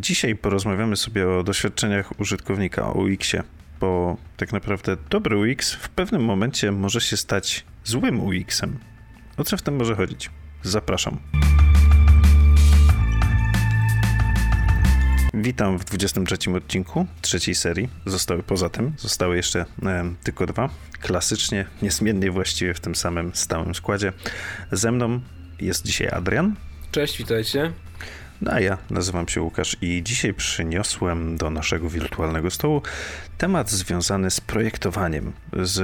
Dzisiaj porozmawiamy sobie o doświadczeniach użytkownika, o UX-ie, bo tak naprawdę dobry UX w pewnym momencie może się stać złym UX-em. O co w tym może chodzić? Zapraszam. Witam w 23 odcinku trzeciej serii. Zostały jeszcze tylko dwa. Klasycznie, niezmiennie właściwie w tym samym stałym składzie. Ze mną jest dzisiaj Adrian. Cześć, witajcie. No a ja nazywam się Łukasz i dzisiaj przyniosłem do naszego wirtualnego stołu temat związany z projektowaniem, z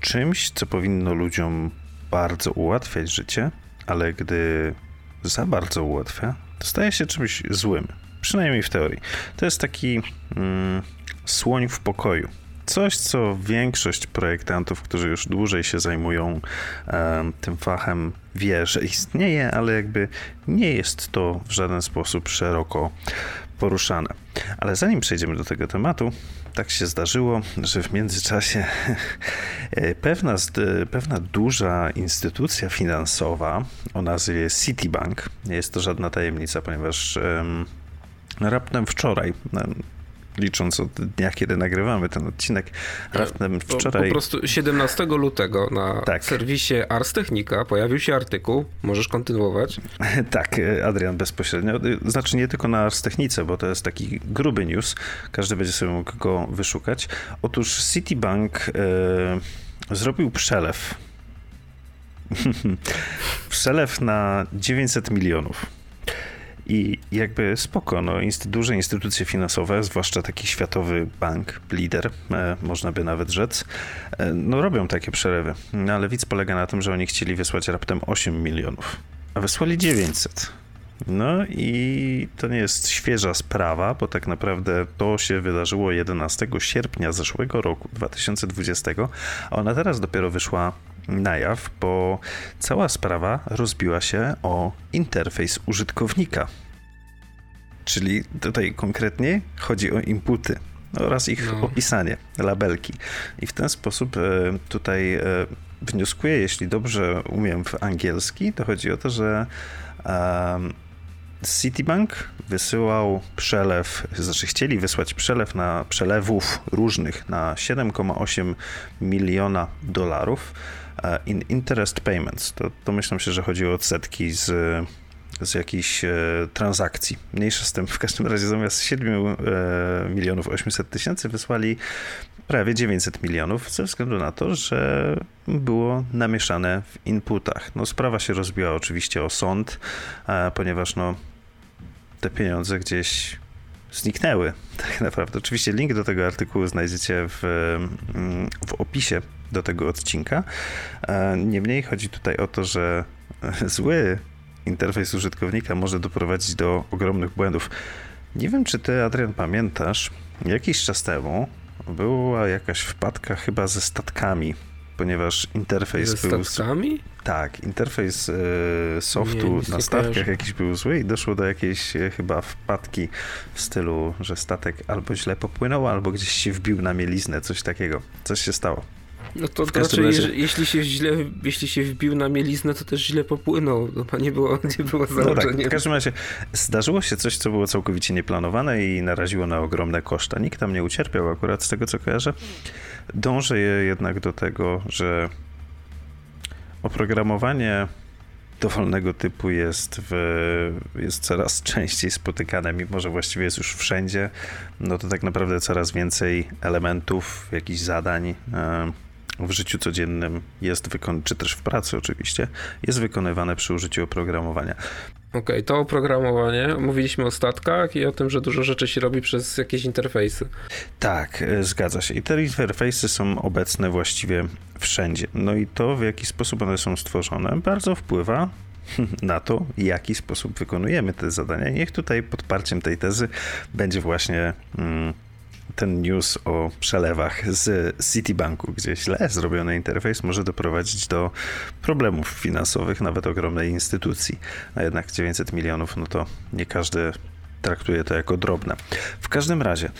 czymś, co powinno ludziom bardzo ułatwiać życie, ale gdy za bardzo ułatwia, to staje się czymś złym. Przynajmniej w teorii. To jest taki słoń w pokoju. Coś, co większość projektantów, którzy już dłużej się zajmują tym fachem, wie, że istnieje, ale jakby nie jest to w żaden sposób szeroko poruszane. Ale zanim przejdziemy do tego tematu, tak się zdarzyło, że w międzyczasie pewna duża instytucja finansowa o nazwie Citibank, nie jest to żadna tajemnica, ponieważ raptem wczoraj, licząc od dnia, kiedy nagrywamy ten odcinek, raptem wczoraj... Po prostu 17 lutego na serwisie Ars Technica pojawił się artykuł. Możesz kontynuować. Tak, Adrian, bezpośrednio. Znaczy nie tylko na Ars Technice, bo to jest taki gruby news. Każdy będzie sobie mógł go wyszukać. Otóż Citibank zrobił przelew. Przelew na 900 milionów. I jakby spoko, no, duże instytucje finansowe, zwłaszcza taki światowy bank, lider, można by nawet rzec, no robią takie przelewy. No ale widz polega na tym, że oni chcieli wysłać raptem 8 milionów, a wysłali 900. No i to nie jest świeża sprawa, bo tak naprawdę to się wydarzyło 11 sierpnia zeszłego roku, 2020, a ona teraz dopiero wyszła na jaw, bo cała sprawa rozbiła się o interfejs użytkownika. Czyli tutaj konkretnie chodzi o inputy oraz ich opisanie, labelki. I w ten sposób tutaj wnioskuję, jeśli dobrze umiem w angielski, to chodzi o to, że Citibank wysyłał przelew, znaczy chcieli wysłać przelew na przelewów różnych na 7,8 miliona dolarów in interest payments. To domyślam się, że chodzi o odsetki z jakichś transakcji. Mniejsza z tym, w każdym razie zamiast 7 milionów 800 tysięcy wysłali prawie 900 milionów ze względu na to, że było namieszane w inputach. No, sprawa się rozbiła oczywiście o sąd, ponieważ no, te pieniądze gdzieś zniknęły tak naprawdę. Oczywiście link do tego artykułu znajdziecie w opisie do tego odcinka. Niemniej chodzi tutaj o to, że zły interfejs użytkownika może doprowadzić do ogromnych błędów. Nie wiem, czy ty, Adrian, pamiętasz, jakiś czas temu była jakaś wpadka chyba ze statkami, ponieważ interfejs był... Ze statkami? Tak, interfejs softu na statkach jakiś był zły i doszło do jakiejś chyba wpadki w stylu, że statek albo źle popłynął, albo gdzieś się wbił na mieliznę, coś takiego. Coś się stało. No to znaczy, jeśli się wbił na mieliznę, to też źle popłynął, bo nie było założenia. No tak, w każdym razie zdarzyło się coś, co było całkowicie nieplanowane i naraziło na ogromne koszta. Nikt tam nie ucierpiał akurat z tego, co kojarzę. Dążę jednak do tego, że oprogramowanie dowolnego typu jest coraz częściej spotykane, mimo że właściwie jest już wszędzie, no to tak naprawdę coraz więcej elementów, jakichś zadań w życiu codziennym czy też w pracy oczywiście, jest wykonywane przy użyciu oprogramowania. Okej, to oprogramowanie. Mówiliśmy o statkach i o tym, że dużo rzeczy się robi przez jakieś interfejsy. Tak, zgadza się. I te interfejsy są obecne właściwie wszędzie. No i to, w jaki sposób one są stworzone, bardzo wpływa na to, w jaki sposób wykonujemy te zadania. Niech tutaj podparciem tej tezy będzie właśnie ten news o przelewach z Citibanku, gdzie źle zrobiony interfejs może doprowadzić do problemów finansowych nawet ogromnej instytucji. A jednak 900 milionów, no to nie każdy traktuje to jako drobne. W każdym razie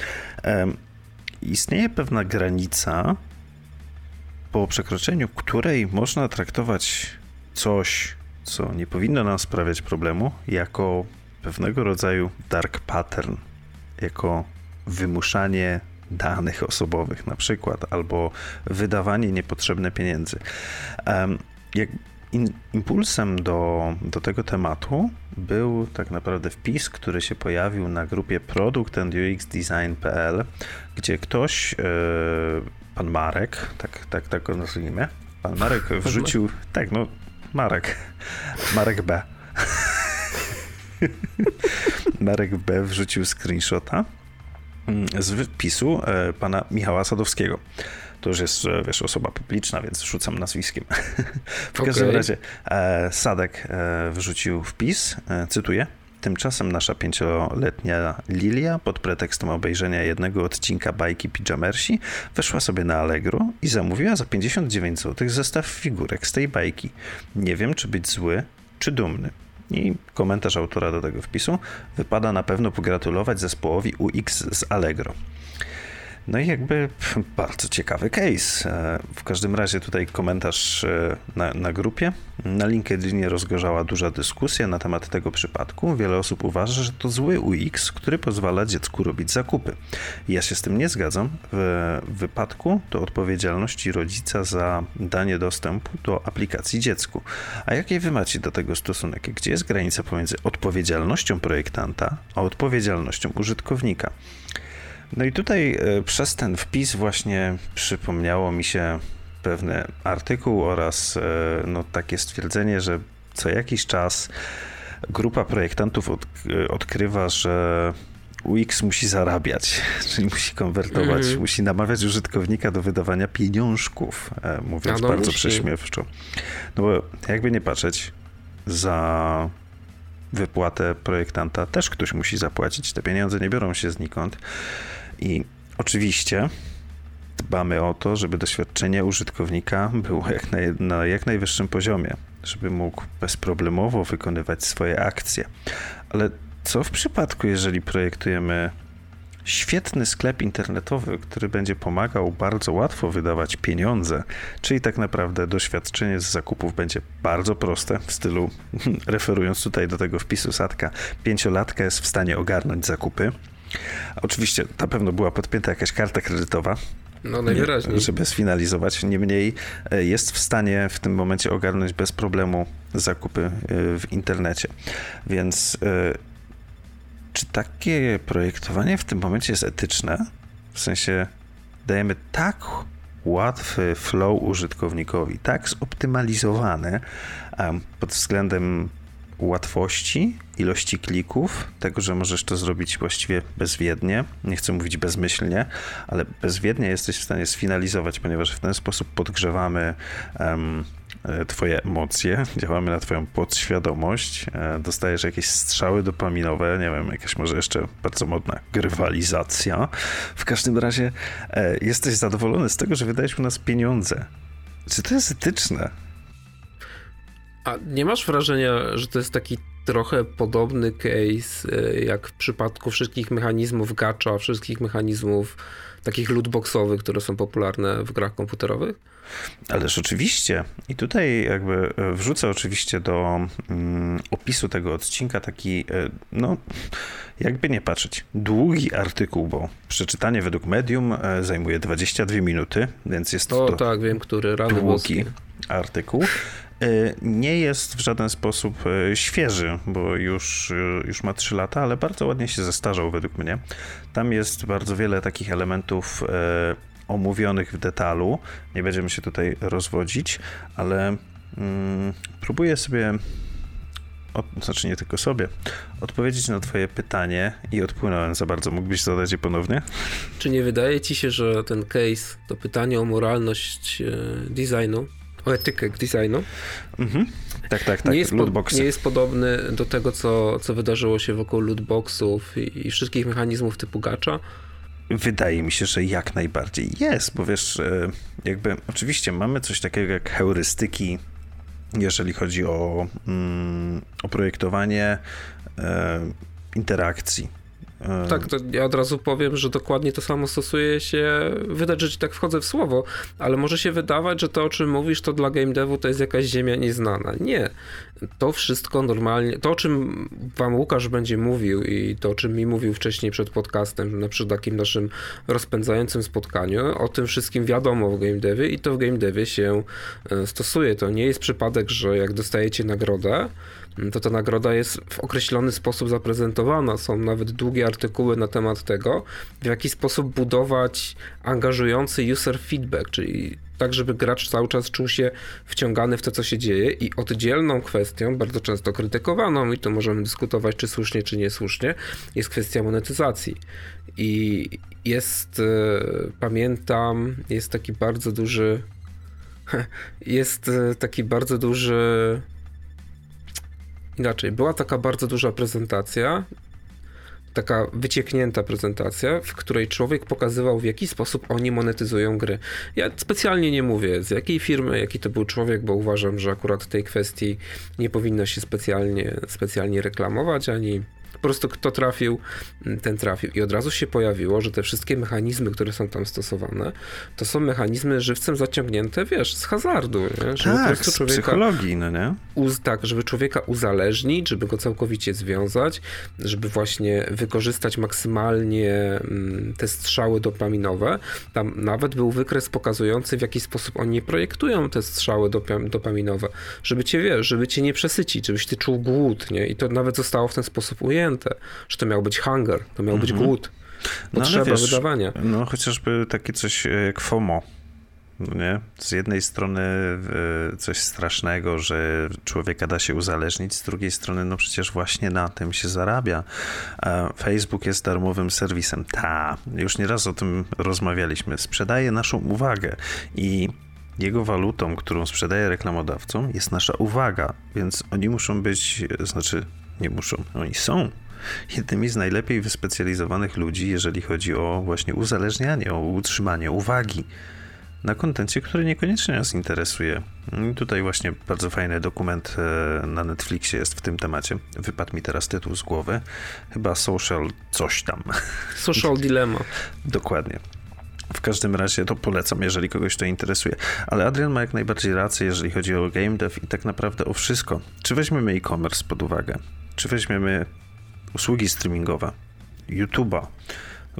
istnieje pewna granica, po przekroczeniu której można traktować coś, co nie powinno nam sprawiać problemu, jako pewnego rodzaju dark pattern jako wymuszanie danych osobowych na przykład, albo wydawanie niepotrzebne pieniędzy. Impulsem do tego tematu był tak naprawdę wpis, który się pojawił na grupie Product and UX Design.pl, gdzie ktoś, pan Marek, tak go nazwijmy, pan Marek wrzucił, tak no, Marek B. Marek B wrzucił screenshota z wypisu pana Michała Sadowskiego. To już jest, wiesz, osoba publiczna, więc rzucam nazwiskiem. W każdym razie Sadek wrzucił wpis, cytuję: tymczasem nasza 5-letnia Lilia pod pretekstem obejrzenia jednego odcinka bajki Pijamersi weszła sobie na Allegro i zamówiła za 59 zł zestaw figurek z tej bajki. Nie wiem, czy być zły, czy dumny. I komentarz autora do tego wpisu: wypada na pewno pogratulować zespołowi UX z Allegro. No i jakby bardzo ciekawy case. W każdym razie tutaj komentarz na grupie. Na LinkedInie rozgorzała duża dyskusja na temat tego przypadku. Wiele osób uważa, że to zły UX, który pozwala dziecku robić zakupy. Ja się z tym nie zgadzam. W wypadku to odpowiedzialności rodzica za danie dostępu do aplikacji dziecku. A jaki wy macie do tego stosunek? Gdzie jest granica pomiędzy odpowiedzialnością projektanta a odpowiedzialnością użytkownika? No i tutaj przez ten wpis właśnie przypomniało mi się pewne artykuł oraz no, takie stwierdzenie, że co jakiś czas grupa projektantów odkrywa, że UX musi zarabiać, czyli musi konwertować, musi namawiać użytkownika do wydawania pieniążków, mówiąc bardzo prześmiewczo. No bo jakby nie patrzeć, za wypłatę projektanta też ktoś musi zapłacić. Te pieniądze nie biorą się znikąd. I oczywiście dbamy o to, żeby doświadczenie użytkownika było na jak najwyższym poziomie, żeby mógł bezproblemowo wykonywać swoje akcje. Ale co w przypadku, jeżeli projektujemy świetny sklep internetowy, który będzie pomagał bardzo łatwo wydawać pieniądze, czyli tak naprawdę doświadczenie z zakupów będzie bardzo proste, w stylu, referując tutaj do tego wpisu Sadka, 5-latka jest w stanie ogarnąć zakupy. Oczywiście na pewno była podpięta jakaś karta kredytowa, no najwyraźniej, żeby sfinalizować. Niemniej jest w stanie w tym momencie ogarnąć bez problemu zakupy w internecie. Więc czy takie projektowanie w tym momencie jest etyczne? W sensie dajemy tak łatwy flow użytkownikowi, tak zoptymalizowany pod względem łatwości, ilości klików, tego, że możesz to zrobić właściwie bezwiednie, nie chcę mówić bezmyślnie, ale bezwiednie jesteś w stanie sfinalizować, ponieważ w ten sposób podgrzewamy twoje emocje, działamy na twoją podświadomość, dostajesz jakieś strzały dopaminowe, nie wiem, jakaś może jeszcze bardzo modna grywalizacja. W każdym razie jesteś zadowolony z tego, że wydajesz u nas pieniądze. Czy to jest etyczne? A nie masz wrażenia, że to jest taki trochę podobny case jak w przypadku wszystkich mechanizmów gacha, wszystkich mechanizmów takich lootboxowych, które są popularne w grach komputerowych? Ależ oczywiście. I tutaj jakby wrzucę oczywiście do opisu tego odcinka taki, no jakby nie patrzeć, długi artykuł, bo przeczytanie według medium zajmuje 22 minuty, więc jest to tak, wiem, który rany długi artykuł. Nie jest w żaden sposób świeży, bo już ma 3 lata, ale bardzo ładnie się zestarzał według mnie. Tam jest bardzo wiele takich elementów omówionych w detalu. Nie będziemy się tutaj rozwodzić, ale próbuję sobie, znaczy nie tylko sobie, odpowiedzieć na twoje pytanie i odpłynąłem za bardzo. Mógłbyś zadać je ponownie? Czy nie wydaje ci się, że ten case, to pytanie o moralność designu, o etykę designu. Tak. Nie jest podobny do tego, co wydarzyło się wokół lootboxów i wszystkich mechanizmów typu gacza? Wydaje mi się, że jak najbardziej jest, bo wiesz, jakby oczywiście mamy coś takiego jak heurystyki, jeżeli chodzi o projektowanie interakcji Tak, to ja od razu powiem, że dokładnie to samo stosuje się, wydać, że ci tak wchodzę w słowo, ale może się wydawać, że to, o czym mówisz, to dla game devu to jest jakaś ziemia nieznana. Nie. To wszystko normalnie, to o czym wam Łukasz będzie mówił i to o czym mi mówił wcześniej przed podcastem, na przykład takim naszym rozpędzającym spotkaniu, o tym wszystkim wiadomo w game devie i to w game devie się stosuje. To nie jest przypadek, że jak dostajecie nagrodę, to ta nagroda jest w określony sposób zaprezentowana. Są nawet długie artykuły na temat tego, w jaki sposób budować angażujący user feedback, czyli tak, żeby gracz cały czas czuł się wciągany w to, co się dzieje, i oddzielną kwestią, bardzo często krytykowaną, i to możemy dyskutować, czy słusznie, czy niesłusznie, jest kwestia monetyzacji. I jest, pamiętam, była taka bardzo duża prezentacja, taka wycieknięta prezentacja, w której człowiek pokazywał, w jaki sposób oni monetyzują gry. Ja specjalnie nie mówię, z jakiej firmy, jaki to był człowiek, bo uważam, że akurat tej kwestii nie powinno się specjalnie reklamować, ani po prostu kto trafił, ten trafił. I od razu się pojawiło, że te wszystkie mechanizmy, które są tam stosowane, to są mechanizmy żywcem zaciągnięte, wiesz, z hazardu, nie? Żeby tak, po prostu człowieka, z psychologii, no nie? Tak, żeby człowieka uzależnić, żeby go całkowicie związać, żeby właśnie wykorzystać maksymalnie te strzały dopaminowe. Tam nawet był wykres pokazujący, w jaki sposób oni projektują te strzały dopaminowe, żeby cię, wiesz, żeby cię nie przesycić, żebyś ty czuł głód, nie? I to nawet zostało w ten sposób ujęte, że to miał być hunger, to miał być głód, potrzeba wydawania. No chociażby takie coś jak FOMO, nie? Z jednej strony coś strasznego, że człowieka da się uzależnić, z drugiej strony no przecież właśnie na tym się zarabia. Facebook jest darmowym serwisem. Już nieraz o tym rozmawialiśmy. Sprzedaje naszą uwagę i jego walutą, którą sprzedaje reklamodawcom, jest nasza uwaga, więc oni muszą być, oni są jednymi z najlepiej wyspecjalizowanych ludzi, jeżeli chodzi o właśnie uzależnianie, o utrzymanie uwagi na kontencie, który niekoniecznie nas interesuje. I tutaj właśnie bardzo fajny dokument na Netflixie jest w tym temacie. Wypadł mi teraz tytuł z głowy. Chyba social coś tam. Social dilemma. Dokładnie. W każdym razie to polecam, jeżeli kogoś to interesuje. Ale Adrian ma jak najbardziej rację, jeżeli chodzi o game dev i tak naprawdę o wszystko. Czy weźmiemy e-commerce pod uwagę? Czy weźmiemy usługi streamingowe, YouTube'a,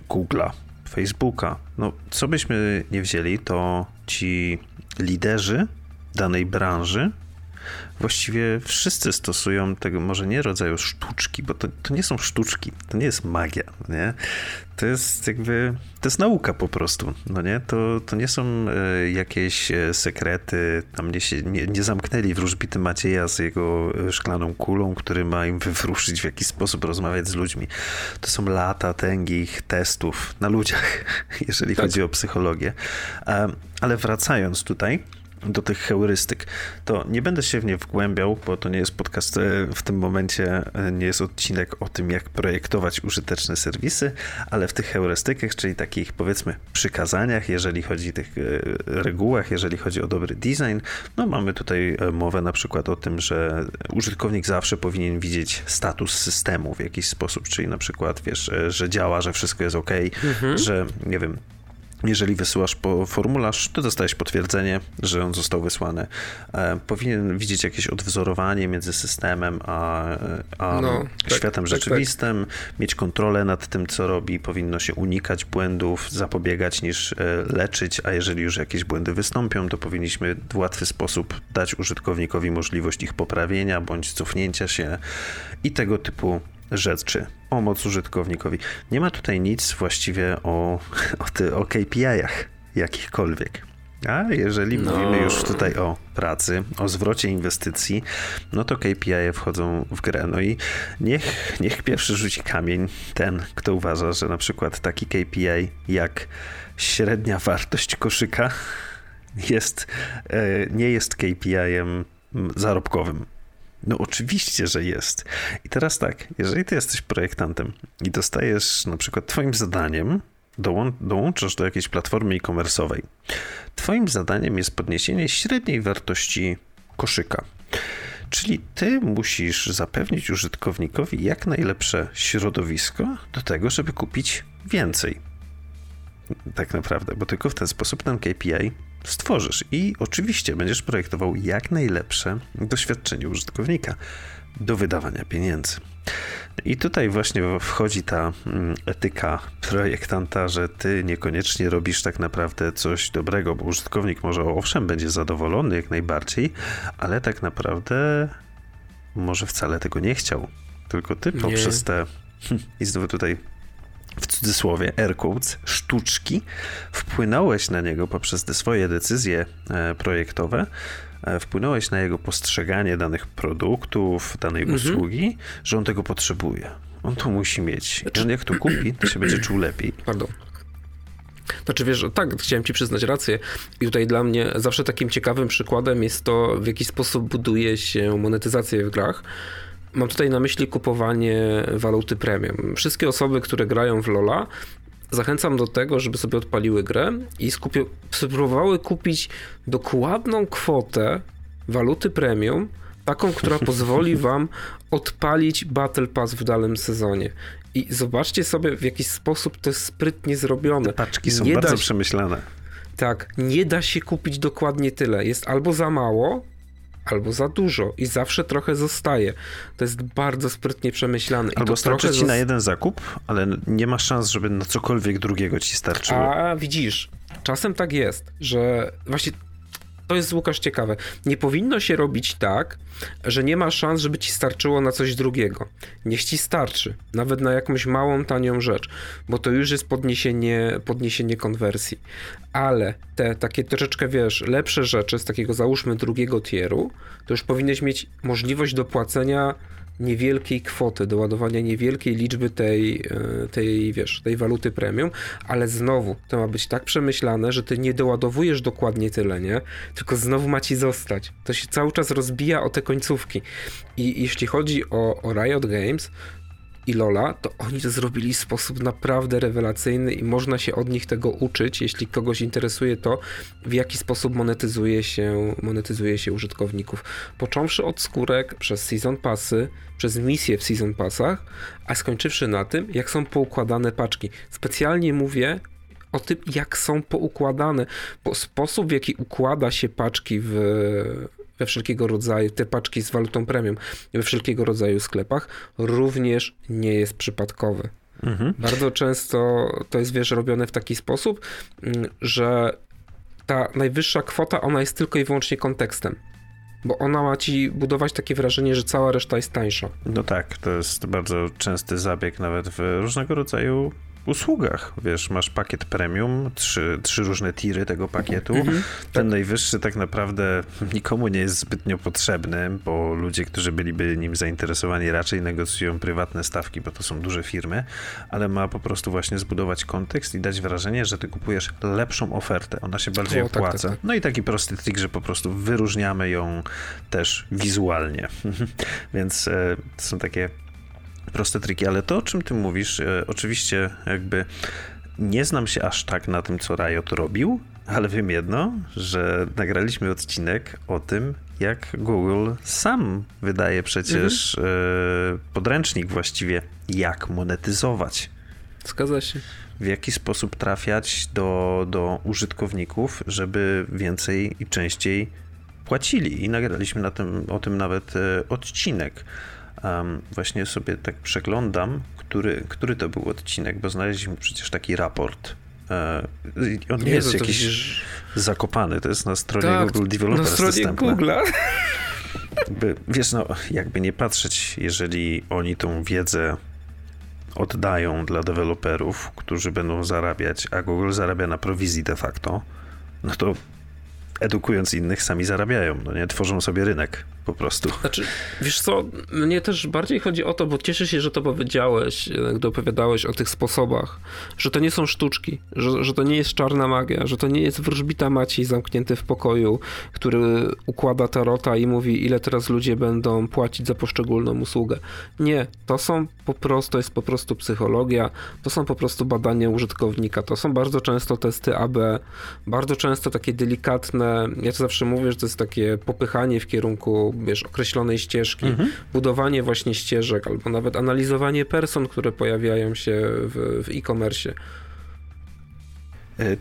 Google'a, Facebooka? No, co byśmy nie wzięli, to ci liderzy danej branży właściwie wszyscy stosują tego, może nie rodzaju sztuczki, bo to nie są sztuczki, to nie jest magia, nie? To jest jakby, to jest nauka po prostu, no nie? To nie są jakieś sekrety, tam nie zamknęli wróżbity Macieja z jego szklaną kulą, który ma im wywrócić, w jaki sposób rozmawiać z ludźmi. To są lata tęgich testów na ludziach, jeżeli chodzi o psychologię. Ale wracając tutaj do tych heurystyk, to nie będę się w nie wgłębiał, bo to nie jest podcast w tym momencie, nie jest odcinek o tym, jak projektować użyteczne serwisy, ale w tych heurystykach, czyli takich powiedzmy przykazaniach, jeżeli chodzi o tych regułach, jeżeli chodzi o dobry design, no mamy tutaj mowę na przykład o tym, że użytkownik zawsze powinien widzieć status systemu w jakiś sposób, czyli na przykład wiesz, że działa, że wszystko jest ok, że nie wiem, jeżeli wysyłasz formularz, to dostajesz potwierdzenie, że on został wysłany. Powinien widzieć jakieś odwzorowanie między systemem a światem rzeczywistym, mieć kontrolę nad tym, co robi, powinno się unikać błędów, zapobiegać niż leczyć, a jeżeli już jakieś błędy wystąpią, to powinniśmy w łatwy sposób dać użytkownikowi możliwość ich poprawienia bądź cofnięcia się i tego typu rzeczy. Pomoc użytkownikowi. Nie ma tutaj nic właściwie o KPI-ach jakichkolwiek. A jeżeli mówimy już tutaj o pracy, o zwrocie inwestycji, no to KPI wchodzą w grę. No i niech pierwszy rzuci kamień ten, kto uważa, że na przykład taki KPI jak średnia wartość koszyka nie jest KPI-em zarobkowym. No oczywiście, że jest. I teraz tak, jeżeli ty jesteś projektantem i dostajesz na przykład twoim zadaniem, dołączasz do jakiejś platformy e-commerce'owej, twoim zadaniem jest podniesienie średniej wartości koszyka. Czyli ty musisz zapewnić użytkownikowi jak najlepsze środowisko do tego, żeby kupić więcej. Tak naprawdę, bo tylko w ten sposób ten KPI stworzysz i oczywiście będziesz projektował jak najlepsze doświadczenie użytkownika do wydawania pieniędzy. I tutaj właśnie wchodzi ta etyka projektanta, że ty niekoniecznie robisz tak naprawdę coś dobrego, bo użytkownik może owszem będzie zadowolony jak najbardziej, ale tak naprawdę może wcale tego nie chciał. Tylko ty poprzez te, i znowu tutaj w cudzysłowie air quotes, sztuczki, wpłynąłeś na niego poprzez te swoje decyzje projektowe, wpłynąłeś na jego postrzeganie danych produktów, danej usługi, że on tego potrzebuje. On to musi mieć. I on jak to kupi, to się będzie czuł lepiej. Pardon. Znaczy wiesz, tak, chciałem ci przyznać rację i tutaj dla mnie zawsze takim ciekawym przykładem jest to, w jaki sposób buduje się monetyzację w grach. Mam tutaj na myśli kupowanie waluty premium. Wszystkie osoby, które grają w LoLa, zachęcam do tego, żeby sobie odpaliły grę i spróbowały kupić dokładną kwotę waluty premium, taką, która pozwoli wam odpalić Battle Pass w danym sezonie. I zobaczcie sobie, w jaki sposób to jest sprytnie zrobione. Te paczki są bardzo przemyślane. Tak, nie da się kupić dokładnie tyle. Jest albo za mało, albo za dużo i zawsze trochę zostaje. To jest bardzo sprytnie przemyślane. Albo starczy ci na jeden zakup, ale nie ma szans, żeby na cokolwiek drugiego ci starczyło. A widzisz, czasem tak jest, że właśnie to jest, Łukasz, ciekawe. Nie powinno się robić tak, że nie ma szans, żeby ci starczyło na coś drugiego. Niech ci starczy, nawet na jakąś małą, tanią rzecz, bo to już jest podniesienie konwersji. Ale te takie troszeczkę, wiesz, lepsze rzeczy z takiego, załóżmy, drugiego tieru, to już powinieneś mieć możliwość dopłacenia niewielkiej kwoty, doładowania niewielkiej liczby tej waluty premium, ale znowu to ma być tak przemyślane, że ty nie doładowujesz dokładnie tyle, nie? Tylko znowu ma ci zostać. To się cały czas rozbija o te końcówki. I jeśli chodzi o Riot Games i LoLa, to oni to zrobili w sposób naprawdę rewelacyjny i można się od nich tego uczyć, jeśli kogoś interesuje to, w jaki sposób monetyzuje się użytkowników. Począwszy od skórek, przez season passy, przez misje w season passach, a skończywszy na tym, jak są poukładane paczki. Specjalnie mówię o tym, jak są poukładane, bo sposób, w jaki układa się paczki we wszelkiego rodzaju, te paczki z walutą premium we wszelkiego rodzaju sklepach, również nie jest przypadkowy. Bardzo często to jest, wiesz, robione w taki sposób, że ta najwyższa kwota, ona jest tylko i wyłącznie kontekstem, bo ona ma ci budować takie wrażenie, że cała reszta jest tańsza. No tak, to jest bardzo częsty zabieg nawet w różnego rodzaju usługach, wiesz, masz pakiet premium, trzy różne tiry tego pakietu, ten najwyższy tak naprawdę nikomu nie jest zbytnio potrzebny, bo ludzie, którzy byliby nim zainteresowani, raczej negocjują prywatne stawki, bo to są duże firmy, ale ma po prostu właśnie zbudować kontekst i dać wrażenie, że ty kupujesz lepszą ofertę, ona się bardziej opłaca. Tak. No i taki prosty trik, że po prostu wyróżniamy ją też wizualnie, więc to są takie proste triki, ale to, o czym ty mówisz, oczywiście jakby nie znam się aż tak na tym, co Riot robił, ale wiem jedno, że nagraliśmy odcinek o tym, jak Google sam wydaje przecież podręcznik właściwie, jak monetyzować. Zgadza się. W jaki sposób trafiać do użytkowników, żeby więcej i częściej płacili. I nagraliśmy o tym nawet odcinek. Właśnie sobie tak przeglądam, który to był odcinek, bo znaleźliśmy przecież taki raport. On nie jest jakiś zakopany, to jest na stronie Google Developers. Na stronie Google. Wiesz, no jakby nie patrzeć, jeżeli oni tą wiedzę oddają dla deweloperów, którzy będą zarabiać, a Google zarabia na prowizji de facto, no to edukując innych, sami zarabiają, no nie? Tworzą sobie rynek po prostu. Znaczy, wiesz co, mnie też bardziej chodzi o to, bo cieszę się, że to powiedziałeś, gdy opowiadałeś o tych sposobach, że to nie są sztuczki, że to nie jest czarna magia, że to nie jest wróżbita Maciej zamknięty w pokoju, który układa tarota i mówi, ile teraz ludzie będą płacić za poszczególną usługę. Nie, to jest po prostu psychologia, to są po prostu badania użytkownika, to są bardzo często testy AB, bardzo często takie delikatne, ja to zawsze mówię, że to jest takie popychanie w kierunku wiesz, określonej ścieżki, budowanie właśnie ścieżek, albo nawet analizowanie person, które pojawiają się w e-commerce.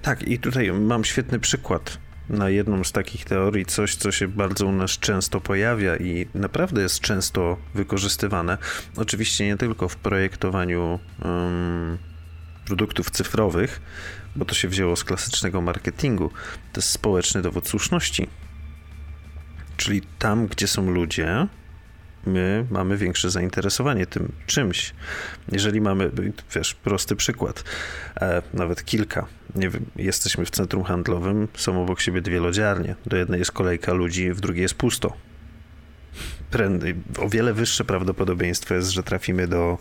Tak, i tutaj mam świetny przykład na jedną z takich teorii, coś, co się bardzo u nas często pojawia i naprawdę jest często wykorzystywane. Oczywiście nie tylko w projektowaniu produktów cyfrowych, bo to się wzięło z klasycznego marketingu. To jest społeczny dowód słuszności. Czyli tam, gdzie są ludzie, my mamy większe zainteresowanie tym czymś. Jeżeli mamy, wiesz, prosty przykład, nawet kilka. Nie wiem, jesteśmy w centrum handlowym, są obok siebie dwie lodziarnie. Do jednej jest kolejka ludzi, w drugiej jest pusto. O wiele wyższe prawdopodobieństwo jest, że trafimy do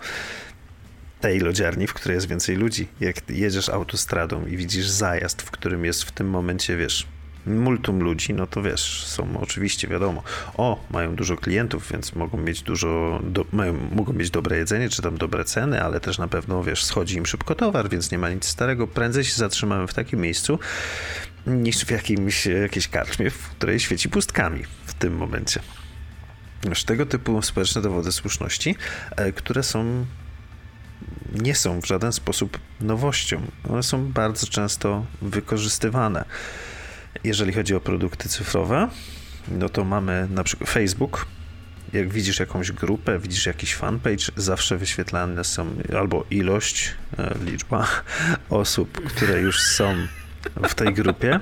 tej lodziarni, w której jest więcej ludzi. Jak jedziesz autostradą i widzisz zajazd, w którym jest w tym momencie, wiesz, multum ludzi, no to wiesz, są oczywiście, wiadomo, mają dużo klientów, więc mogą mieć mogą mieć dobre jedzenie, czy tam dobre ceny, ale też na pewno, wiesz, schodzi im szybko towar, więc nie ma nic starego. Prędzej się zatrzymamy w takim miejscu, niż w jakiejś karczmie, w której świeci pustkami w tym momencie. Wiesz, tego typu społeczne dowody słuszności, które nie są w żaden sposób nowością. One są bardzo często wykorzystywane. Jeżeli chodzi o produkty cyfrowe, no to mamy na przykład Facebook. Jak widzisz jakąś grupę, widzisz jakiś fanpage, zawsze wyświetlane są albo liczba osób, które już są w tej grupie.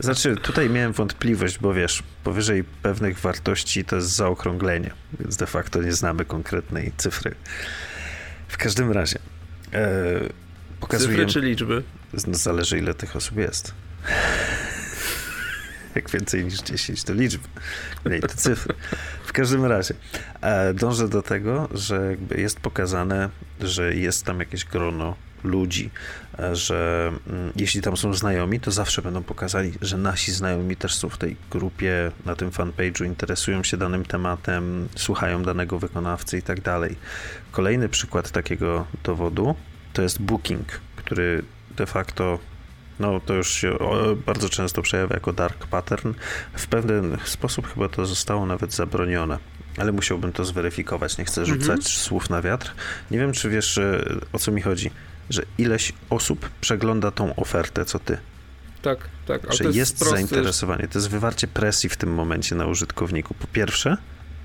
Znaczy, tutaj miałem wątpliwość, bo wiesz, powyżej pewnych wartości to jest zaokrąglenie, więc de facto nie znamy konkretnej cyfry. W każdym razie pokazuję... Cyfry czy liczby? Zależy, ile tych osób jest. Jak więcej niż 10 to liczby, mniej to cyfry. W każdym razie dążę do tego, że jakby jest pokazane, że jest tam jakieś grono ludzi, że jeśli tam są znajomi, to zawsze będą pokazali, że nasi znajomi też są w tej grupie, na tym fanpage'u, interesują się danym tematem, słuchają danego wykonawcy i tak dalej. Kolejny przykład takiego dowodu to jest Booking, który de facto... No to już się bardzo często przejawia jako dark pattern. W pewien sposób chyba to zostało nawet zabronione, ale musiałbym to zweryfikować, nie chcę rzucać słów na wiatr. Nie wiem, czy wiesz, o co mi chodzi, że ileś osób przegląda tą ofertę, co ty. Tak, tak. Ale że to jest zainteresowanie. To jest wywarcie presji w tym momencie na użytkowniku. Po pierwsze,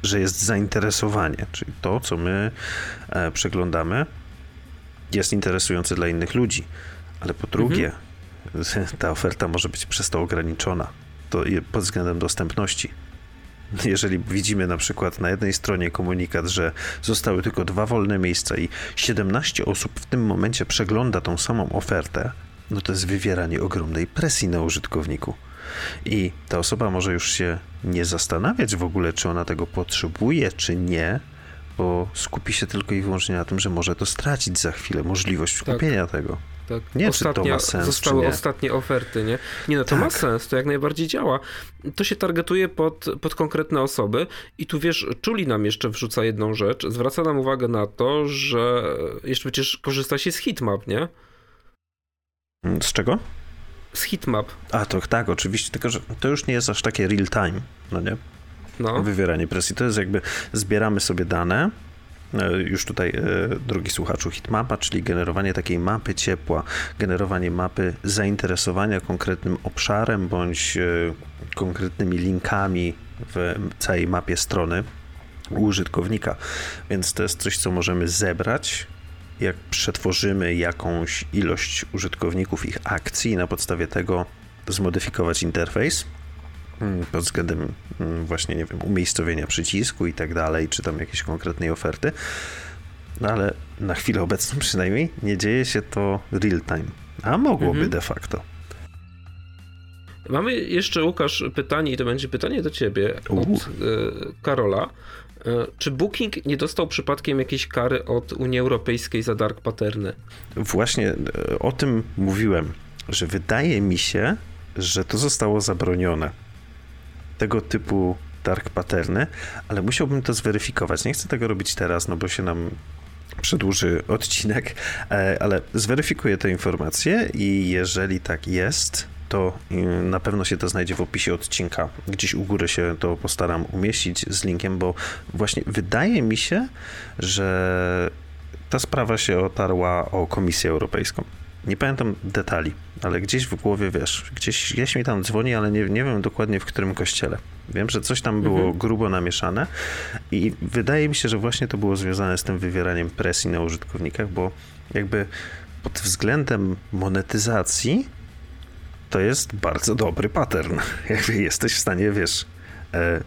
że jest zainteresowanie, czyli to, co my przeglądamy, jest interesujące dla innych ludzi, ale po drugie, ta oferta może być przez to ograniczona pod względem dostępności. Jeżeli widzimy na przykład na jednej stronie komunikat, że zostały tylko 2 wolne miejsca i 17 osób w tym momencie przegląda tą samą ofertę, no to jest wywieranie ogromnej presji na użytkowniku. I ta osoba może już się nie zastanawiać w ogóle, czy ona tego potrzebuje, czy nie, bo skupi się tylko i wyłącznie na tym, że może to stracić za chwilę, możliwość kupienia tego. Tak. Nie, czy to ma sens, zostały czy nie? Ostatnie oferty, nie? Nie, no to ma sens, to jak najbardziej działa. To się targetuje pod konkretne osoby i tu wiesz, Czuli nam jeszcze wrzuca jedną rzecz, zwraca nam uwagę na to, że jeszcze przecież korzysta się z hitmap, nie? Z czego? Z hitmap. A to tak, oczywiście, tylko że to już nie jest aż takie real time, no nie? No. Wywieranie presji, to jest jakby zbieramy sobie dane. Już tutaj, drogi słuchaczu, hitmapa, czyli generowanie takiej mapy ciepła, generowanie mapy zainteresowania konkretnym obszarem bądź konkretnymi linkami w całej mapie strony użytkownika. Więc to jest coś, co możemy zebrać, jak przetworzymy jakąś ilość użytkowników, ich akcji i na podstawie tego zmodyfikować interfejs. Pod względem właśnie, nie wiem, umiejscowienia przycisku i tak dalej, czy tam jakiejś konkretnej oferty, no ale na chwilę obecną przynajmniej nie dzieje się to real time, a mogłoby de facto. Mamy jeszcze, Łukasz, pytanie i to będzie pytanie do ciebie od Karola. Czy Booking nie dostał przypadkiem jakiejś kary od Unii Europejskiej za dark patterny? Właśnie o tym mówiłem, że wydaje mi się, że to zostało zabronione. Tego typu dark patterny, ale musiałbym to zweryfikować. Nie chcę tego robić teraz, no bo się nam przedłuży odcinek, ale zweryfikuję tę informację i jeżeli tak jest, to na pewno się to znajdzie w opisie odcinka. Gdzieś u góry się to postaram umieścić z linkiem, bo właśnie wydaje mi się, że ta sprawa się otarła o Komisję Europejską. Nie pamiętam detali, ale gdzieś w głowie, wiesz, gdzieś mi tam dzwoni, ale nie wiem dokładnie w którym kościele. Wiem, że coś tam było grubo namieszane i wydaje mi się, że właśnie to było związane z tym wywieraniem presji na użytkownikach, bo jakby pod względem monetyzacji to jest bardzo dobry pattern. Jakby jesteś w stanie, wiesz,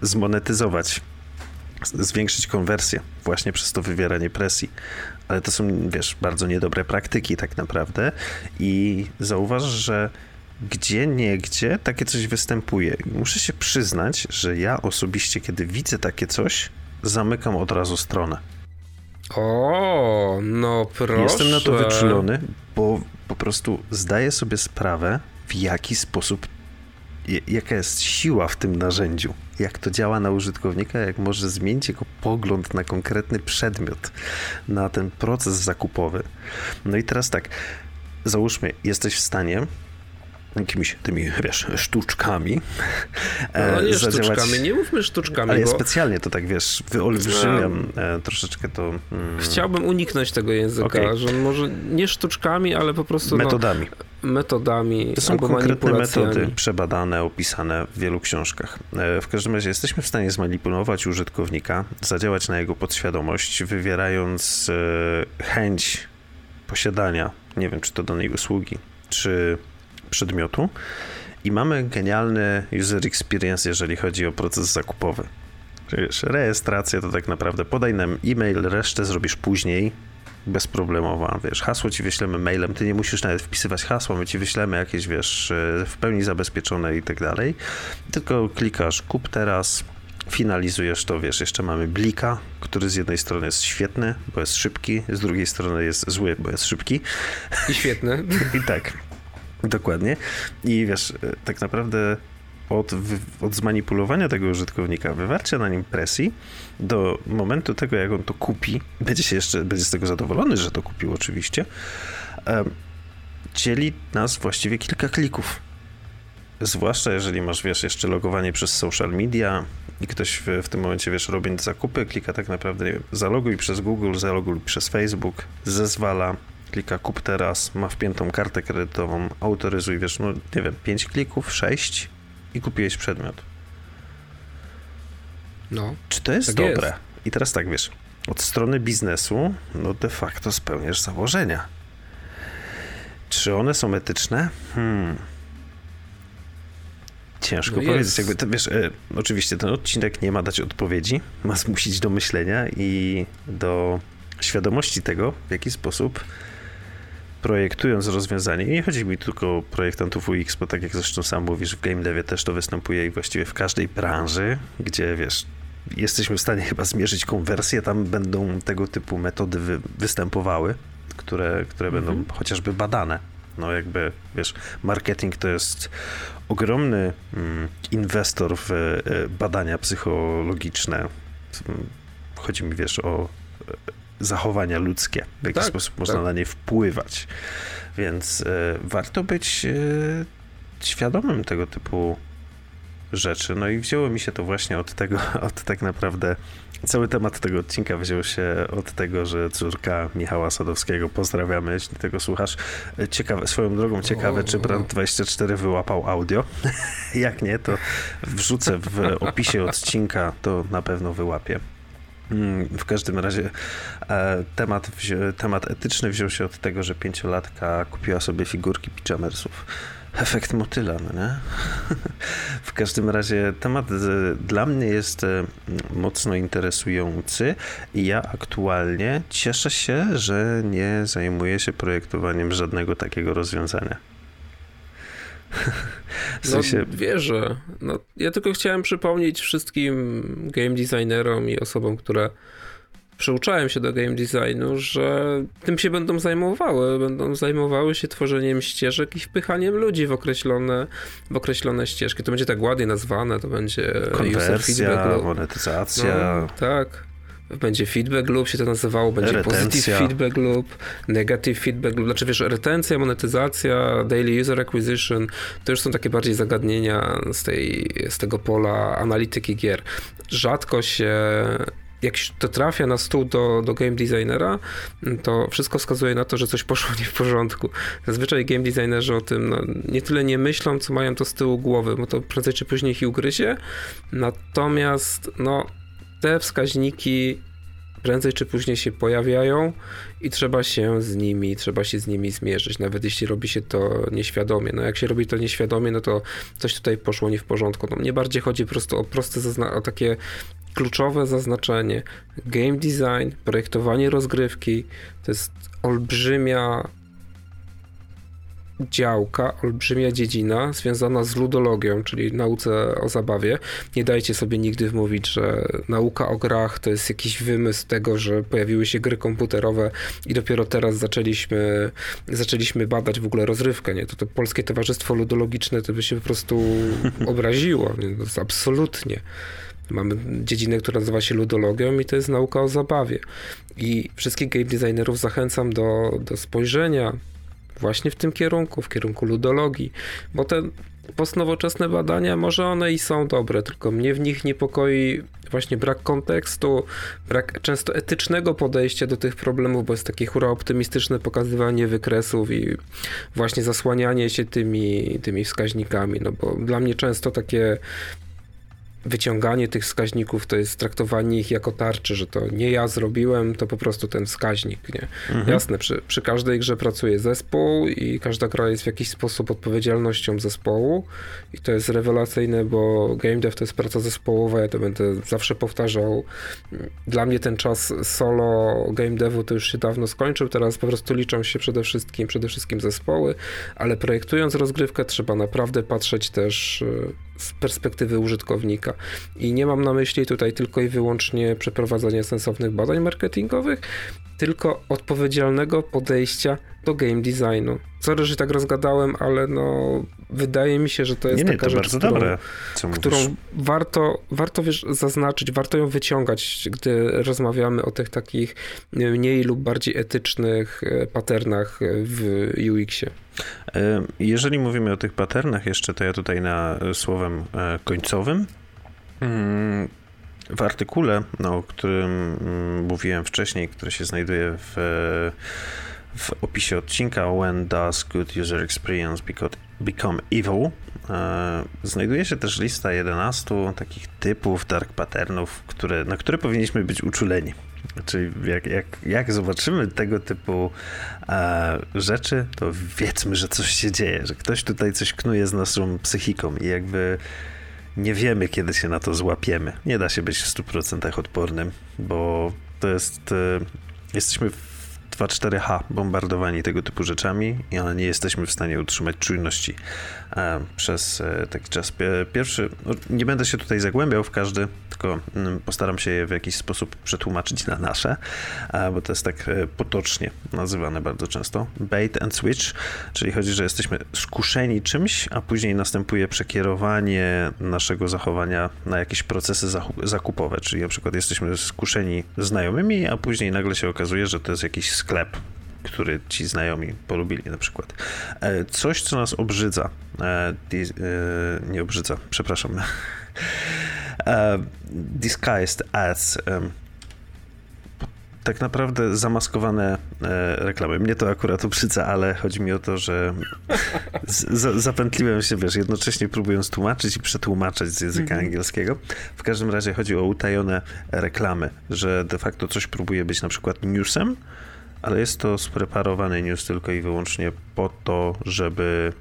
zmonetyzować, zwiększyć konwersję właśnie przez to wywieranie presji. Ale to są, wiesz, bardzo niedobre praktyki tak naprawdę i zauważ, że gdzieniegdzie takie coś występuje. Muszę się przyznać, że ja osobiście, kiedy widzę takie coś, zamykam od razu stronę. O, no proszę. Jestem na to wyczulony, bo po prostu zdaję sobie sprawę, w jaki sposób, jaka jest siła w tym narzędziu, jak to działa na użytkownika, jak może zmienić jego pogląd na konkretny przedmiot, na ten proces zakupowy. No i teraz tak, załóżmy, jesteś w stanie jakimiś tymi, wiesz, sztuczkami nie zadziałać. Sztuczkami, nie mówmy sztuczkami, ale ja specjalnie to tak, wiesz, wyolbrzymiam troszeczkę to. Chciałbym uniknąć tego języka, że może nie sztuczkami, ale po prostu metodami. No, metodami. To są konkretne metody przebadane, opisane w wielu książkach. W każdym razie jesteśmy w stanie zmanipulować użytkownika, zadziałać na jego podświadomość, wywierając chęć posiadania, nie wiem, czy to danej usługi, czy przedmiotu i mamy genialny user experience, jeżeli chodzi o proces zakupowy. Wiesz, rejestracja to tak naprawdę podaj nam e-mail, resztę zrobisz później, bezproblemowa, wiesz, hasło ci wyślemy mailem, ty nie musisz nawet wpisywać hasła, my ci wyślemy jakieś, wiesz, w pełni zabezpieczone i tak dalej, tylko klikasz kup teraz, finalizujesz to, wiesz, jeszcze mamy Blika, który z jednej strony jest świetny, bo jest szybki, z drugiej strony jest zły, bo jest szybki. I świetny. I tak. Dokładnie. I wiesz, tak naprawdę od zmanipulowania tego użytkownika, wywarcia na nim presji do momentu tego, jak on to kupi, będzie z tego zadowolony, że to kupił oczywiście, dzieli nas właściwie kilka klików. Zwłaszcza jeżeli masz, wiesz, jeszcze logowanie przez social media i ktoś w tym momencie, wiesz, robiąc zakupy, klika tak naprawdę, nie wiem, zaloguj przez Google, zaloguj przez Facebook, zezwala, klika kup teraz, ma wpiętą kartę kredytową, autoryzuj, wiesz, no nie wiem, 5 klików, 6 i kupiłeś przedmiot. No. Czy to jest tak dobre? Jest. I teraz tak, wiesz, od strony biznesu, no de facto spełniasz założenia. Czy one są etyczne? Ciężko powiedzieć. Jakby, to, wiesz, oczywiście ten odcinek nie ma dać odpowiedzi, ma zmusić do myślenia i do świadomości tego, w jaki sposób projektując rozwiązanie, i nie chodzi mi tylko o projektantów UX, bo tak jak zresztą sam mówisz, w game devie też to występuje i właściwie w każdej branży, gdzie wiesz, jesteśmy w stanie chyba zmierzyć konwersję, tam będą tego typu metody występowały, które będą chociażby badane. No jakby, wiesz, marketing to jest ogromny inwestor w badania psychologiczne. Chodzi mi, wiesz, o zachowania ludzkie, w jaki sposób można na nie wpływać. Więc warto być świadomym tego typu rzeczy. No i wzięło mi się to właśnie od tak naprawdę, cały temat tego odcinka wziął się od tego, że córka Michała Sadowskiego, pozdrawiamy, jeśli tego słuchasz, ciekawe, czy Brand24 wyłapał audio. Jak nie, to wrzucę w opisie odcinka, to na pewno wyłapię. W każdym razie temat etyczny wziął się od tego, że 5-latka kupiła sobie figurki pijamersów. Efekt motyla, no nie? W każdym razie temat dla mnie jest mocno interesujący i ja aktualnie cieszę się, że nie zajmuję się projektowaniem żadnego takiego rozwiązania. W sensie... No wierzę. No, ja tylko chciałem przypomnieć wszystkim game designerom i osobom, które przyuczają się do game designu, że tym się będą zajmowały. Będą zajmowały się tworzeniem ścieżek i wpychaniem ludzi w określone ścieżki. To będzie tak ładnie nazwane, to będzie konwersja, feedback, monetyzacja. No, tak. będzie feedback loop, się to nazywało, będzie retencja, positive feedback loop, negative feedback loop, znaczy wiesz, retencja, monetyzacja, daily user acquisition, to już są takie bardziej zagadnienia z tego pola analityki gier. Rzadko się, jak to trafia na stół do game designera, to wszystko wskazuje na to, że coś poszło nie w porządku. Zazwyczaj game designerzy o tym nie tyle nie myślą, co mają to z tyłu głowy, bo to prędzej czy później ich ugryzie, natomiast te wskaźniki prędzej czy później się pojawiają i trzeba się z nimi zmierzyć, nawet jeśli robi się to nieświadomie. Jak się robi to nieświadomie, to coś tutaj poszło nie w porządku. Mnie bardziej chodzi po prostu o takie kluczowe zaznaczenie. Game design, projektowanie rozgrywki, to jest olbrzymia działka, olbrzymia dziedzina związana z ludologią, czyli nauce o zabawie. Nie dajcie sobie nigdy wmówić, że nauka o grach to jest jakiś wymysł tego, że pojawiły się gry komputerowe i dopiero teraz zaczęliśmy badać w ogóle rozrywkę. Nie? To Polskie Towarzystwo Ludologiczne to by się po prostu obraziło. Nie? To jest absolutnie. Mamy dziedzinę, która nazywa się ludologią i to jest nauka o zabawie. I wszystkich game designerów zachęcam do spojrzenia właśnie w tym kierunku, w kierunku ludologii, bo te postnowoczesne badania, może one i są dobre, tylko mnie w nich niepokoi właśnie brak kontekstu, brak często etycznego podejścia do tych problemów, bo jest takie hura optymistyczne pokazywanie wykresów i właśnie zasłanianie się tymi wskaźnikami, bo dla mnie często takie wyciąganie tych wskaźników to jest traktowanie ich jako tarczy, że to nie ja zrobiłem, to po prostu ten wskaźnik. Nie? Mhm. Jasne, przy każdej grze pracuje zespół i każda gra jest w jakiś sposób odpowiedzialnością zespołu i to jest rewelacyjne, bo game dev to jest praca zespołowa, ja to będę zawsze powtarzał. Dla mnie ten czas solo game devu to już się dawno skończył, teraz po prostu liczą się przede wszystkim zespoły, ale projektując rozgrywkę trzeba naprawdę patrzeć też z perspektywy użytkownika. I nie mam na myśli tutaj tylko i wyłącznie przeprowadzania sensownych badań marketingowych, tylko odpowiedzialnego podejścia do game designu. Sorry, że tak rozgadałem, ale wydaje mi się, że to jest taka rzecz, którą warto wiesz, zaznaczyć, warto ją wyciągać, gdy rozmawiamy o tych takich mniej lub bardziej etycznych patternach w UX-ie. Jeżeli mówimy o tych patternach jeszcze, to ja tutaj na słowem końcowym. W artykule, o którym mówiłem wcześniej, który się znajduje w opisie odcinka When Does Good User Experience Become Evil? Znajduje się też lista 11 takich typów dark patternów, na które powinniśmy być uczuleni. Czyli jak zobaczymy tego typu rzeczy, to wiedzmy, że coś się dzieje, że ktoś tutaj coś knuje z naszą psychiką i jakby nie wiemy, kiedy się na to złapiemy. Nie da się być w 100% odpornym, bo to jest... Jesteśmy w 2-4H bombardowani tego typu rzeczami, ale nie jesteśmy w stanie utrzymać czujności przez taki czas. Pierwszy... Nie będę się tutaj zagłębiał w każdy, tylko postaram się je w jakiś sposób przetłumaczyć na nasze, bo to jest tak potocznie nazywane bardzo często. Bait and switch, czyli chodzi, że jesteśmy skuszeni czymś, a później następuje przekierowanie naszego zachowania na jakieś procesy zakupowe, czyli na przykład jesteśmy skuszeni znajomymi, a później nagle się okazuje, że to jest jakiś sklep, który ci znajomi polubili na przykład. Coś, co nas obrzydza. Nie obrzydza, przepraszam. Disguised ads, tak naprawdę zamaskowane reklamy. Mnie to akurat obrzydza, ale chodzi mi o to, że zapętliłem się, wiesz, jednocześnie próbując tłumaczyć i przetłumaczać z języka angielskiego. W każdym razie chodzi o utajone reklamy, że de facto coś próbuje być na przykład newsem, ale jest to spreparowany news tylko i wyłącznie po to, żeby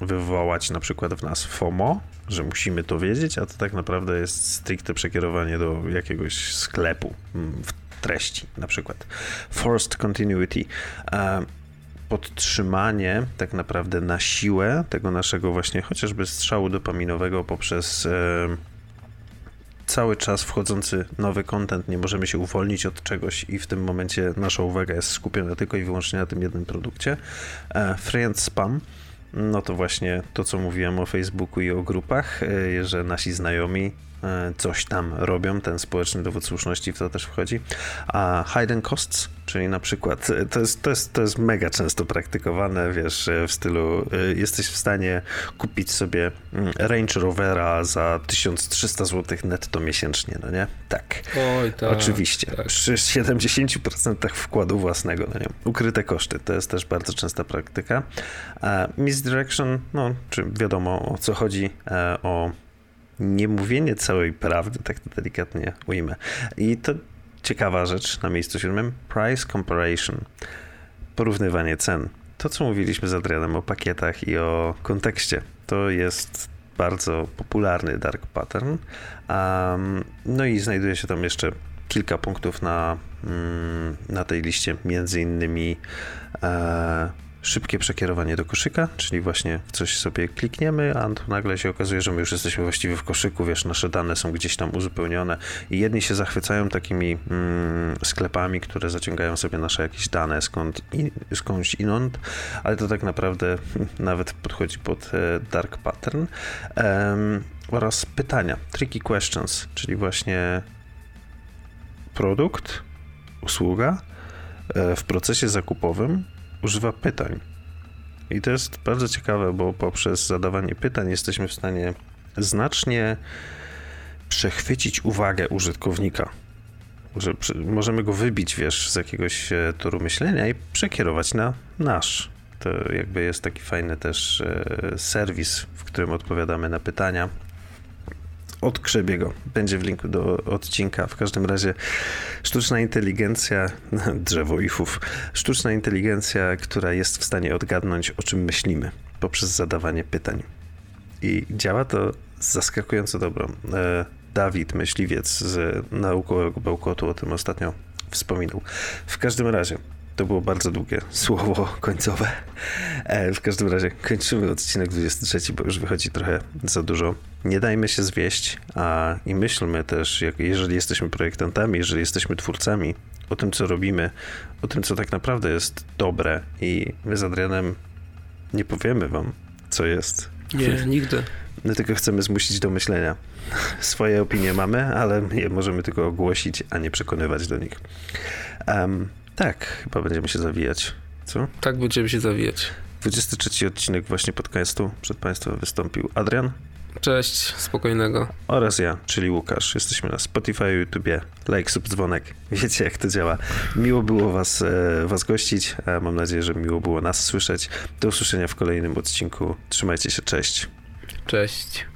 wywołać na przykład w nas FOMO, że musimy to wiedzieć, a to tak naprawdę jest stricte przekierowanie do jakiegoś sklepu w treści na przykład. Forced continuity. Podtrzymanie tak naprawdę na siłę tego naszego właśnie chociażby strzału dopaminowego poprzez... cały czas wchodzący nowy content, nie możemy się uwolnić od czegoś i w tym momencie nasza uwaga jest skupiona tylko i wyłącznie na tym jednym produkcie. Friend spam, to właśnie to, co mówiłem o Facebooku i o grupach, że nasi znajomi coś tam robią, ten społeczny dowód słuszności w to też wchodzi, a hidden costs, czyli na przykład, to jest mega często praktykowane, wiesz, w stylu jesteś w stanie kupić sobie Range Rovera za 1300 zł netto miesięcznie, no nie? Tak. Oj, tak. Oczywiście. Tak. Przy 70% wkładu własnego, no nie? Ukryte koszty, to jest też bardzo częsta praktyka. Misdirection, no, czy wiadomo o co chodzi, o nie mówienie całej prawdy, tak to delikatnie ujmę. I to ciekawa rzecz na miejscu 7. Price comparison. Porównywanie cen. To, co mówiliśmy z Adrianem o pakietach i o kontekście, to jest bardzo popularny dark pattern. No i znajduje się tam jeszcze kilka punktów na tej liście, między innymi szybkie przekierowanie do koszyka, czyli właśnie w coś sobie klikniemy, a tu nagle się okazuje, że my już jesteśmy właściwie w koszyku, wiesz, nasze dane są gdzieś tam uzupełnione i jedni się zachwycają takimi sklepami, które zaciągają sobie nasze jakieś dane skądś inąd, ale to tak naprawdę nawet podchodzi pod dark pattern. Oraz pytania, tricky questions, czyli właśnie produkt, usługa w procesie zakupowym używa pytań. I to jest bardzo ciekawe, bo poprzez zadawanie pytań jesteśmy w stanie znacznie przechwycić uwagę użytkownika. Możemy go wybić, wiesz, z jakiegoś toru myślenia i przekierować na nasz. To jakby jest taki fajny też serwis, w którym odpowiadamy na pytania. Odkrzebię go. Będzie w linku do odcinka. W każdym razie sztuczna inteligencja, drzewo ifów, sztuczna inteligencja, która jest w stanie odgadnąć, o czym myślimy poprzez zadawanie pytań. I działa to zaskakująco dobrze. Dawid Myśliwiec z Naukowego Bełkotu o tym ostatnio wspominał. W każdym razie to było bardzo długie słowo końcowe. W każdym razie kończymy odcinek 23, bo już wychodzi trochę za dużo. Nie dajmy się zwieść, i myślmy też, jeżeli jesteśmy projektantami, jeżeli jesteśmy twórcami, o tym, co robimy, o tym, co tak naprawdę jest dobre. I my z Adrianem nie powiemy wam, co jest. Nie, nigdy. My tylko chcemy zmusić do myślenia. Swoje opinie mamy, ale je możemy tylko ogłosić, a nie przekonywać do nich. Tak, chyba będziemy się zawijać, co? Tak, będziemy się zawijać. 23 odcinek właśnie podcastu przed Państwem wystąpił Adrian. Cześć, spokojnego. Oraz ja, czyli Łukasz. Jesteśmy na Spotify, YouTubie. Like, sub, dzwonek. Wiecie, jak to działa. Miło było was gościć. Mam nadzieję, że miło było nas słyszeć. Do usłyszenia w kolejnym odcinku. Trzymajcie się, cześć. Cześć.